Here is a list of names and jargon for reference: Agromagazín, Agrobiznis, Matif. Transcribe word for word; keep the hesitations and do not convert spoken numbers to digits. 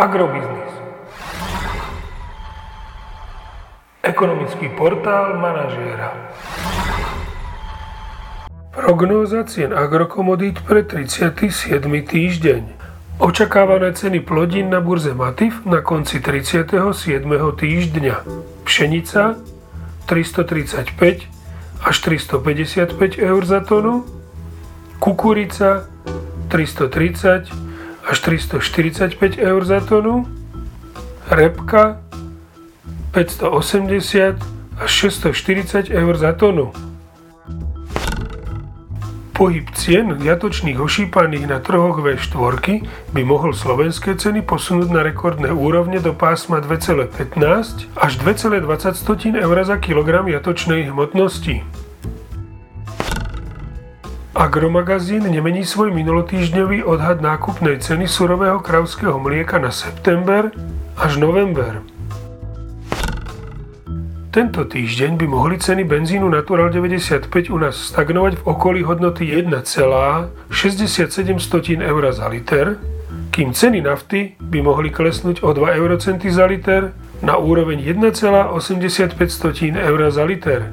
Agrobiznis. Ekonomický portál manažéra. Prognóza cien agrokomodít pre tridsiaty siedmy týždeň. Očakávané ceny plodín na burze Matif na konci tridsiateho siedmeho týždňa. Pšenica tristotridsaťpäť až tristopäťdesiatpäť eur za tonu, kukurica tristotridsať až tristoštyridsaťpäť eur za tonu, repka päťstoosemdesiat až šesťstoštyridsať eur za tonu. Pohyb cien jatočných ošípaných na trhoch vé štyri by mohol slovenské ceny posunúť na rekordné úrovne do pásma dva pätnásť až dva dvadsať eur za kilogram jatočnej hmotnosti. Agromagazín nemení svoj minulotýždňový odhad nákupnej ceny surového kravského mlieka na september až november. Tento týždeň by mohli ceny benzínu Natural deväťdesiatpäť u nás stagnovať v okolí hodnoty jeden celá šesťdesiatsedem eur za liter, kým ceny nafty by mohli klesnúť o dva eurocenty za liter na úroveň jeden celá osemdesiatpäť eur za liter.